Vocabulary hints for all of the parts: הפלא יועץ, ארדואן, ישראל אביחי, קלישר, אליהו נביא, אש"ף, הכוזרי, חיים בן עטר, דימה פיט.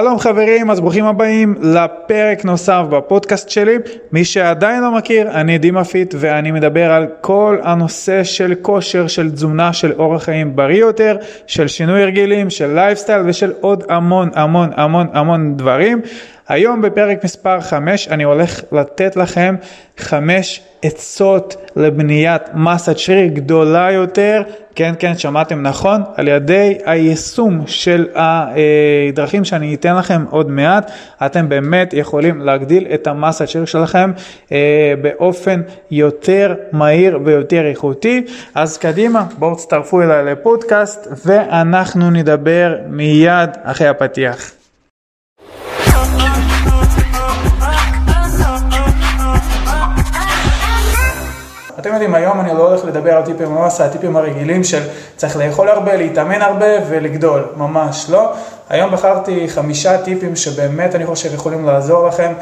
שלום חברים, אז ברוכים הבאים לפרק נוסף בפודקאסט שלי. מי שעדיין לא מכיר, אני דימה פיט ואני מדבר על כל הנושא של כושר, של תזונה, של אורח חיים בריא יותר, של שינוי הרגלים, של לייפסטייל ושל עוד המון דברים. היום בפרק מספר 5 אני הולך לתת לכם 5 עצות לבניית מסת שריר גדולה יותר, כן, שמעתם נכון, על ידי היישום של הדרכים שאני אתן לכם עוד מעט, אתם באמת יכולים להגדיל את המסת שריר שלכם באופן יותר מהיר ויותר איכותי. אז קדימה, בואו תצטרפו אליי לפודקאסט ואנחנו נדבר מיד אחרי הפתיח. אתם יודעים, היום אני לא הולך לדבר על טיפים ממש, הטיפים הרגילים של צריך לאכול הרבה, להתאמן הרבה ולגדול, ממש לא. היום בחרתי 5 טיפים שבאמת אני חושב יכולים לעזור לכם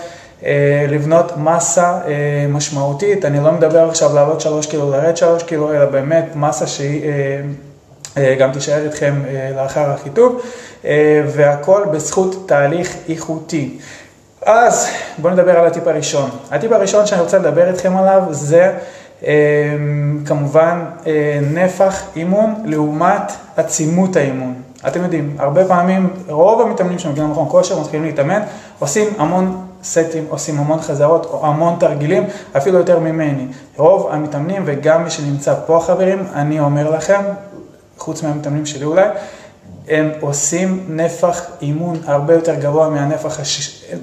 לבנות מסה משמעותית. אני לא מדבר עכשיו לעלות 3 קילו, לרדת 3 קילו, אלא באמת מסה שהיא גם תישאר איתכם לאחר החיתוך, והכל בזכות תהליך איכותי. אז בואו נדבר על הטיפ הראשון. הטיפ הראשון שאני רוצה לדבר איתכם עליו זה כמובן נפח אימון לעומת עצימות האימון. אתם יודעים, הרבה פעמים רוב המתאמנים שמגיעים למכון כושר מתחילים להתאמן, עושים המון סטים, עושים המון חזרות או המון תרגילים, אפילו יותר ממני. רוב המתאמנים וגם מי שנמצא פה חברים, אני אומר לכם, חוץ מהמתאמנים שלי אולי, הם עושים נפח אימון הרבה יותר גבוה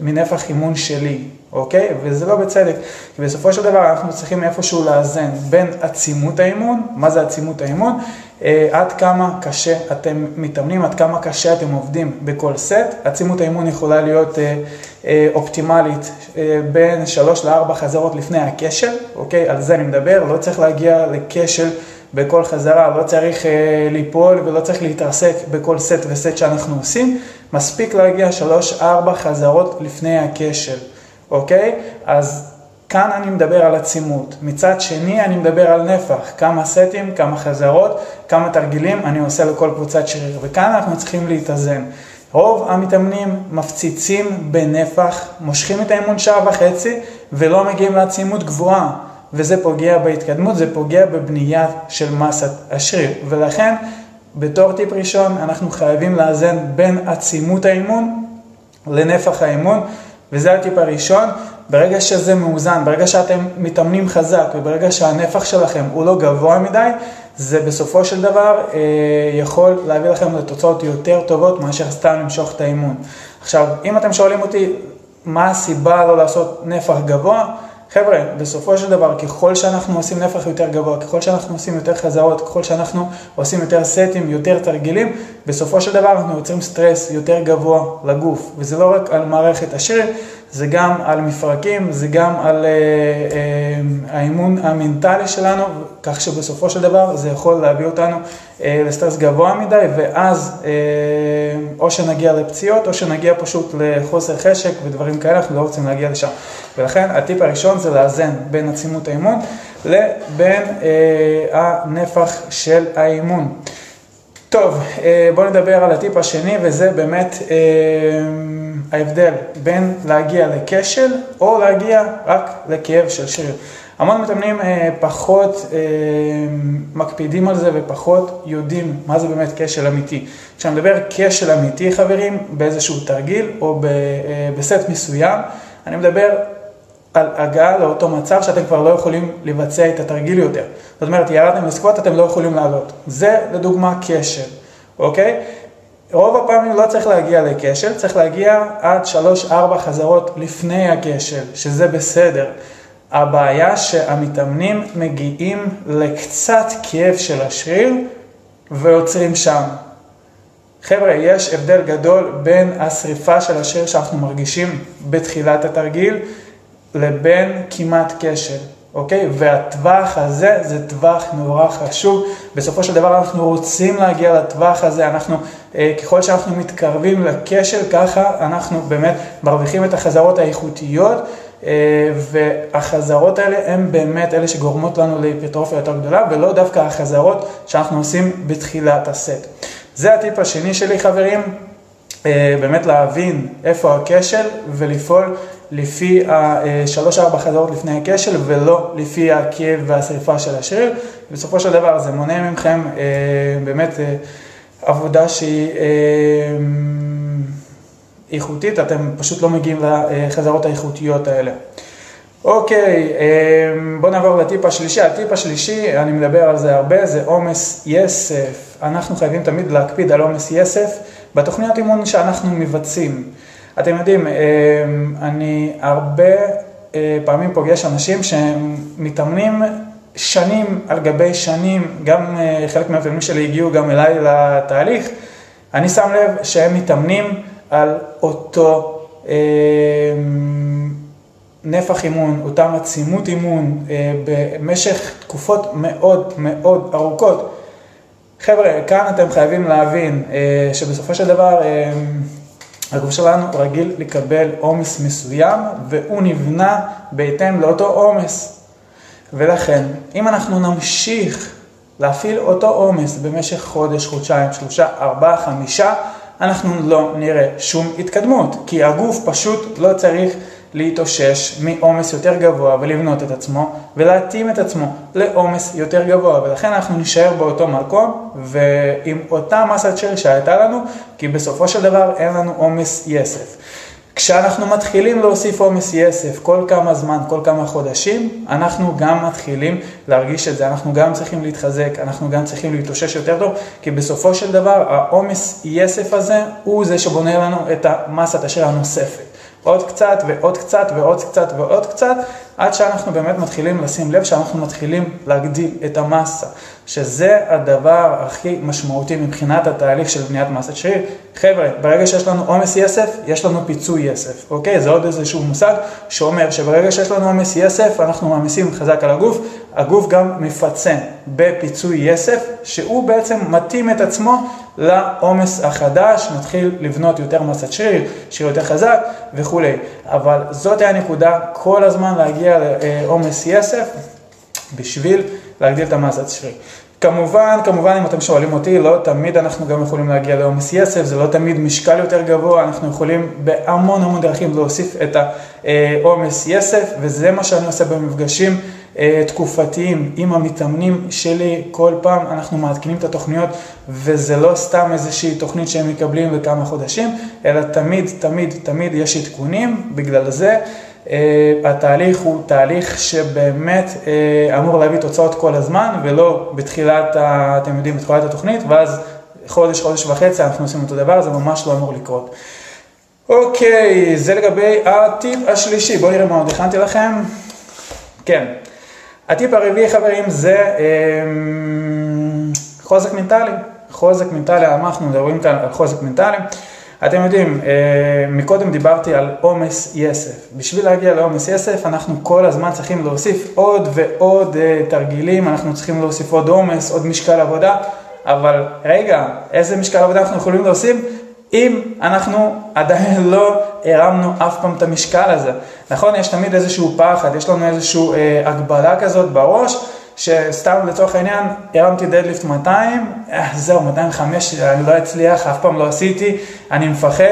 מנפח אימון שלי, אוקיי? וזה לא בצדק, כי בסופו של דבר אנחנו צריכים איפשהו לאזן בין עצימות האימון, מה זה עצימות האימון, עד כמה קשה אתם מתאמנים, עד כמה קשה אתם עובדים בכל סט. עצימות האימון יכולה להיות אופטימלית בין 3-4 חזרות לפני הכשל, אוקיי? על זה אני מדבר, לא צריך להגיע לכשל בכל חזרה, לא צריך ליפול ולא צריך להתרסק בכל סט וסט שאנחנו עושים, מספיק להגיע 3-4 חזרות לפני הכשל, אוקיי? אז כאן אני מדבר על עצימות, מצד שני אני מדבר על נפח, כמה סטים, כמה חזרות, כמה תרגילים אני עושה לכל קבוצת שריר, וכאן אנחנו צריכים להתאזן. רוב המתאמנים מפציצים בנפח, מושכים את האימון 1.5 שעות ולא מגיעים לעצימות גבוהה, וזה פוגע בהתקדמות, זה פוגע בבנייה של מסת השריר. ולכן, בתור טיפ ראשון, אנחנו חייבים לאזן בין עצימות האימון לנפח האימון, וזה הטיפ הראשון. ברגע שזה מאוזן, ברגע שאתם מתאמנים חזק, וברגע שהנפח שלכם הוא לא גבוה מדי, זה בסופו של דבר יכול להביא לכם לתוצאות יותר טובות מאשר סתם למשוך את האימון. עכשיו, אם אתם שואלים אותי מה הסיבה לא לעשות נפח גבוה, חבר'ה, בסופו של דבר, ככל שאנחנו עושים נפח יותר גבוה, ככל שאנחנו עושים יותר חזרות, ככל שאנחנו עושים יותר סטים, יותר תרגילים, בסופו של דבר אנחנו יוצרים סטרס יותר גבוה לגוף. וזה לא רק על מערכת השריר, זה גם על מפרקים, זה גם על האימון המנטלי שלנו, כך שבסופו של דבר זה יכול להביא אותנו לסטרס גבוה מדי, ואז או שנגיע לפציעות, או שנגיע פשוט לחוסר חשק ודברים כאלה, אנחנו לא רוצים להגיע לשם. ולכן הטיפ הראשון זה לאזן בין עצימות האימון לבין הנפח של האימון. טוב, בואו נדבר על הטיפ השני, וזה באמת ההבדל בין להגיע לכשל או להגיע רק לכאב של שריר. המון מתאמנים פחות מקפידים על זה ופחות יודעים מה זה באמת כשל אמיתי. כשאני מדבר כשל אמיתי חברים, באיזשהו תרגיל או בסט מסוים, אני מדבר על הגעה לאותו מצב שאתם כבר לא יכולים לבצע את התרגיל יותר. זאת אומרת, ירדתם לסקוואט, אתם לא יכולים לעלות. זה לדוגמה כשל, אוקיי? רוב הפעמים לא צריך להגיע לכשל, צריך להגיע עד 3-4 חזרות לפני הכשל, שזה בסדר. הבעיה שהמתאמנים מגיעים לקצת כאב של השריר ויוצרים שם. חבר'ה, יש הבדל גדול בין השריפה של השריר שאנחנו מרגישים בתחילת התרגיל, לבין כמעט כשל, אוקיי? והטווח הזה זה טווח נורא חשוב. בסופו של דבר אנחנו רוצים להגיע לטווח הזה, אנחנו, ככל שאנחנו מתקרבים לכשל, ככה אנחנו באמת מרוויחים את החזרות האיכותיות, והחזרות האלה הן באמת אלה שגורמות לנו להיפטרופיה יותר גדולה, ולא דווקא החזרות שאנחנו עושים בתחילת הסט. זה הטיפ השני שלי חברים, באמת להבין איפה הכשל ולפעול לפי ה3-4 חזרות לפני הכשל ולא לפי הכאב והשריפה של השריר. בסופו של דבר זה מונע ממכם באמת עבודה שהיא איכותית, אתם פשוט לא מגיעים לחזרות האיכותיות האלה. אוקיי, בוא נעבור לטיפ השלישי. הטיפ השלישי, אני מדבר על זה הרבה, זה עומס יסף. אנחנו חייבים תמיד להקפיד על עומס יסף בתוכניות אימון שאנחנו מבצעים. אתם יודעים, אני הרבה פעמים פוגש אנשים שמתאמנים שנים על גבי שנים, גם חלק מהפעמים שלי הגיעו גם אליי לתהליך, אני שם לב שהם מתאמנים על אותו נפח אימון, אותם עצימות אימון, במשך תקופות מאוד מאוד ארוכות. חבר'ה, כאן אתם חייבים להבין שבסופו של דבר הגוף שלנו רגיל לקבל עומס מסוים, והוא נבנה בהתאם לאותו עומס. ולכן, אם אנחנו נמשיך להפעיל אותו עומס במשך חודש, חודשיים, 3, 4, 5, אנחנו לא נראה שום התקדמות, כי הגוף פשוט לא צריך להתאושש מעומס יותר גבוה ולבנות את עצמו ולהתאים את עצמו לעומס יותר גבוה, ולכן אנחנו נשאר באותו מקום ועם אותה מסת שריר שהייתה לנו, כי בסופו של דבר אין לנו עומס יסף. כשאנחנו מתחילים להוסיף עומס יסף כל כמה זמן, כל כמה חודשים, אנחנו גם מתחילים להרגיש את זה, אנחנו גם צריכים להתחזק, אנחנו גם צריכים להתאושש יותר טוב, כי בסופו של דבר העומס יסף הזה הוא זה שבונה לנו את המסת השריר הנוספת. עוד קצת ועוד קצת ועוד קצת ועוד קצת, עד שאנחנו באמת מתחילים לשים לב שאנחנו מתחילים להגדיל את המסה, שזה הדבר הכי משמעותי מבחינת התהליך של בניית מסת שריר. חבר'ה, ברגע שיש לנו עומס יסף, יש לנו פיצוי יסף, אוקיי? זה עוד איזשהו מושג שאומר שברגע שיש לנו עומס יסף, אנחנו מעמיסים חזק על הגוף, הגוף גם מפצה בפיצוי יסף, שהוא בעצם מתאים את עצמו לעומס החדש, מתחיל לבנות יותר מסת שריר, שריר יותר חזק וכו'. אבל זאת היא הנקודה, כל הזמן להגיע לעומס יסף בשביל להגדיל את המסת שריר. כמובן, אם אתם שואלים אותי, לא תמיד אנחנו גם יכולים להגיע לעומס יסף, זה לא תמיד משקל יותר גבוה, אנחנו יכולים בהמון המון דרכים להוסיף את העומס יסף, וזה מה שאני עושה במפגשים תקופתיים עם המתאמנים שלי. כל פעם אנחנו מעדכנים את התוכניות, וזה לא סתם איזושהי תוכנית שהם מקבלים לכמה חודשים, אלא תמיד, תמיד, תמיד יש עדכונים. בגלל זה התהליך הוא תהליך שבאמת אמור להביא תוצאות כל הזמן, ולא בתחילת, אתם יודעים, בתחילת התוכנית, ואז חודש, חודש וחצי אנחנו עושים אותו דבר, זה ממש לא אמור לקרות. אוקיי, זה לגבי הטיפ השלישי. בואו נראה מה עוד הכנתי לכם. כן. הטיפ הרביעי, חברים, זה חוזק מנטלי. חוזק מנטלי, אנחנו מדברים כאן על חוזק מנטלי. אתם יודעים, מקודם דיברתי על עומס יסף. בשביל להגיע לעומס יסף, אנחנו כל הזמן צריכים להוסיף עוד ועוד תרגילים, אנחנו צריכים להוסיף עוד עומס, עוד משקל עבודה, אבל רגע, איזה משקל עבודה אנחנו יכולים להוסיף? אם אנחנו עדיין לא הרמנו אף פעם את המשקל הזה. נכון, יש תמיד איזשהו פחד, יש לנו איזשהו הגבלה כזאת בראש, שסתם לצורך העניין, הרמתי דדליפט 200, זהו, 205, אני לא אצליח, אף פעם לא עשיתי, אני מפחד.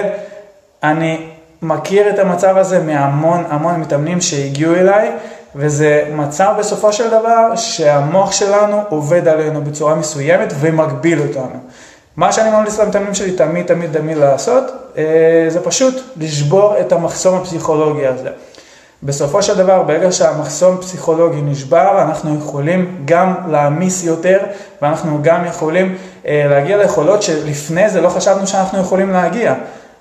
אני מכיר את המצב הזה מהמון המון מתאמנים שהגיעו אליי, וזה מצב בסופו של דבר שהמוח שלנו עובד עלינו בצורה מסוימת ומגביל אותנו. מה שאני ממליץ למתאמנים שלי תמיד תמיד תמיד לעשות, זה פשוט לשבור את המחסום הפסיכולוגי הזה. בסופו של דבר, ברגע שהמחסום פסיכולוגי נשבר, אנחנו יכולים גם להעמיס יותר, ואנחנו גם יכולים להגיע ליכולות שלפני זה לא חשבנו שאנחנו יכולים להגיע.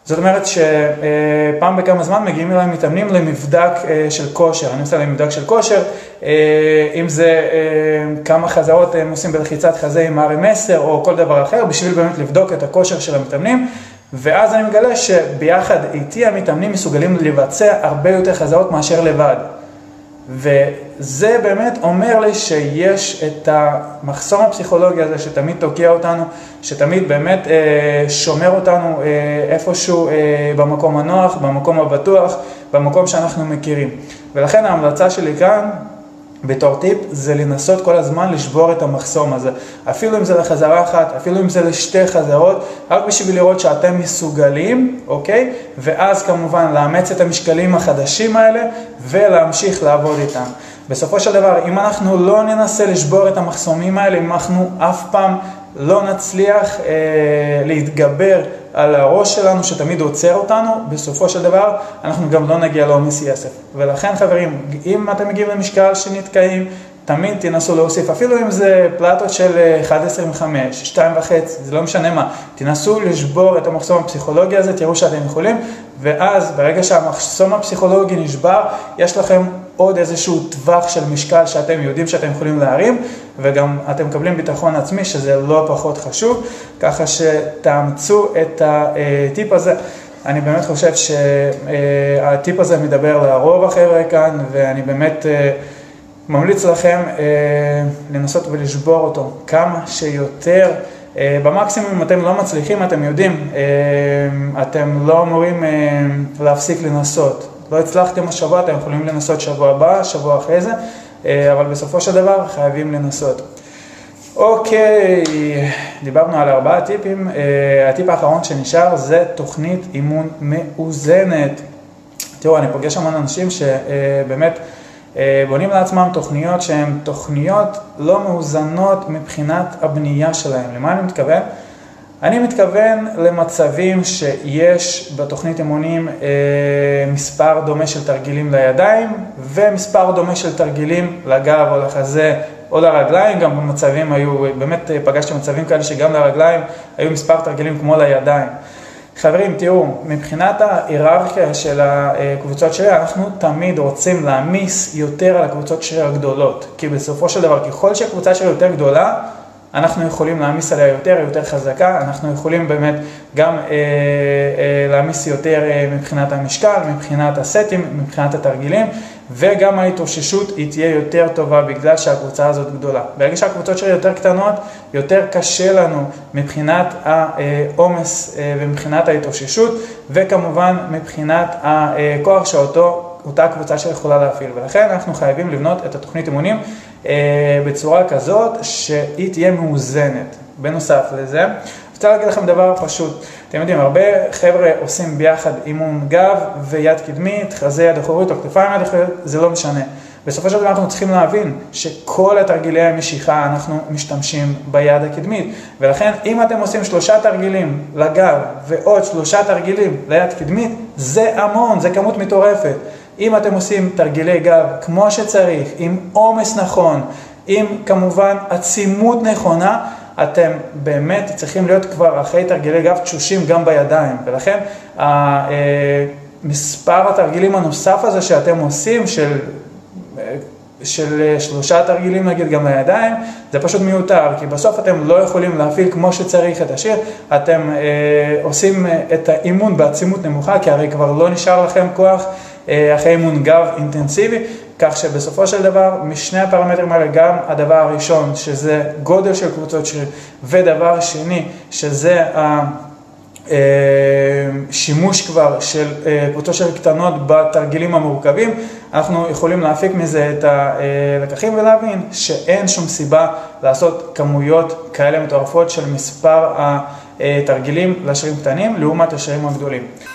זאת אומרת שפעם בכמה זמן מגיעים אליי מתאמנים למבדק של כושר. אני עושה למבדק של כושר, אם זה כמה חזרות הם עושים בלחיצת חזה עם RM10 או כל דבר אחר, בשביל באמת לבדוק את הכושר של המתאמנים. ואז אני מגלה שביחד איתי המתאמנים מסוגלים לבצע הרבה יותר חזרות מאשר לבד. וזה באמת אומר לי שיש את המחסום הפסיכולוגי הזה שתמיד תוקע אותנו, שתמיד באמת שומר אותנו איפשהו במקום הנוח, במקום הבטוח, במקום שאנחנו מכירים. ולכן ההמלצה שלי כאן בתור טיפ, זה לנסות כל הזמן לשבור את המחסום הזה. אפילו אם זה לחזרה אחת, אפילו אם זה לשתי חזרות, רק בשביל לראות שאתם מסוגלים, אוקיי? ואז כמובן לאמץ את המשקלים החדשים האלה ולהמשיך לעבוד איתם. בסופו של דבר, אם אנחנו לא ננסה לשבור את המחסומים האלה, אם אנחנו אף פעם לא נצליח להתגבר על הראש שלנו שתמיד עוצר אותנו, בסופו של דבר אנחנו גם לא נגיע לעומס יסף. ולכן חברים, אם אתם מגיעים למשקל שנתקעים, תמיד תנסו להוסיף, אפילו אם זה פלטות של 1.25, 2.5, זה לא משנה מה, תנסו לשבור את המחסום הפסיכולוגי הזה, תראו שאתם יכולים, ואז ברגע שהמחסום הפסיכולוגי נשבר, יש לכם עוד איזשהו טווח של משקל שאתם יודעים שאתם יכולים להרים, וגם אתם מקבלים ביטחון עצמי שזה לא פחות חשוב, ככה שתאמצו את הטיפ הזה. אני באמת חושב שהטיפ הזה מדבר לרוב החבר'ה כאן, ואני באמת ממליץ לכם לנסות ולשבור אותו כמה שיותר. במקסימום אם אתם לא מצליחים, אתם יודעים, אתם לא אמורים להפסיק לנסות. לא הצלחתם השבוע, אתם יכולים לנסות שבוע הבא, שבוע אחרי זה, אבל בסופו של דבר חייבים לנסות. אוקיי, דיברנו על 4 טיפים. הטיפ האחרון שנשאר זה תוכנית אימון מאוזנת. תראו, אני פוגש המון אנשים שבאמת בונים לעצמם תוכניות שהן תוכניות לא מאוזנות מבחינת הבנייה שלהם. למה אני מתכוון? אני מתכוון למצבים שיש בתוכנית אימונים מספר דומה של תרגילים לידיים ומספר דומה של תרגילים לגב או לחזה או לרגליים. גם במצבים היו, באמת פגשתי מצבים כאלה שגם לרגליים היו מספר תרגילים כמו לידיים. חברים, תראו, מבחינת ההיררכיה של הקבוצות שריר, אנחנו תמיד רוצים להמיס יותר על הקבוצות שריר הגדולות, כי בסופו של דבר, ככל שהקבוצה שריר יותר גדולה, אנחנו יכולים להמיס עליה יותר, יותר חזקה, אנחנו יכולים באמת גם להמיס יותר מבחינת המשקל, מבחינת הסטים, מבחינת התרגילים, וגם ההתאוששות היא תהיה יותר טובה בגלל שהקבוצה הזאת גדולה. ברגע שהקבוצות שלי יותר קטנות, יותר קשה לנו מבחינת העומס ומבחינת ההתאוששות, וכמובן מבחינת הכוח שאותה קבוצה שיכולה להפעיל. ולכן אנחנו חייבים לבנות את התוכנית אימונים בצורה כזאת שהיא תהיה מאוזנת. בנוסף לזה, רוצה להגיד לכם דבר פשוט. אתם יודעים, הרבה חבר'ה עושים ביחד אימון גב ויד קדמית, חזה יד אחורית או כתפיים יד אחורית, זה לא משנה. בסופו של דבר אנחנו צריכים להבין שכל התרגילי המשיכה אנחנו משתמשים ביד הקדמית. ולכן אם אתם עושים 3 תרגילים לגב ועוד 3 תרגילים ליד קדמית, זה המון, זה כמות מטורפת. אם אתם עושים תרגילי גב כמו שצריך, עם עומס נכון, עם כמובן עצימות נכונה, אתם באמת צריכים להיות כבר אחרי תרגילי גב תשושים גם בידיים. ולכן מספר התרגילים הנוסף הזה שאתם עושים של 3 תרגילים נגיד גם לידיים, זה פשוט מיותר, כי בסוף אתם לא יכולים להפעיל כמו שצריך את השיר, אתם עושים את האימון בעצימות נמוכה, כי הרי כבר לא נשאר לכם כוח אחרי אימון גב אינטנסיבי, כך שבסופו של דבר, משני הפרמטרים האלה, גם הדבר הראשון, שזה גודל של קבוצות שריר, ודבר שני, שזה שימוש כבר של קבוצות שריר קטנות בתרגילים המורכבים, אנחנו יכולים להפיק מזה את הלקחים ולהבין שאין שום סיבה לעשות כמויות כאלה מטורפות של מספר התרגילים לשרירים קטנים לעומת השרירים הגדולים.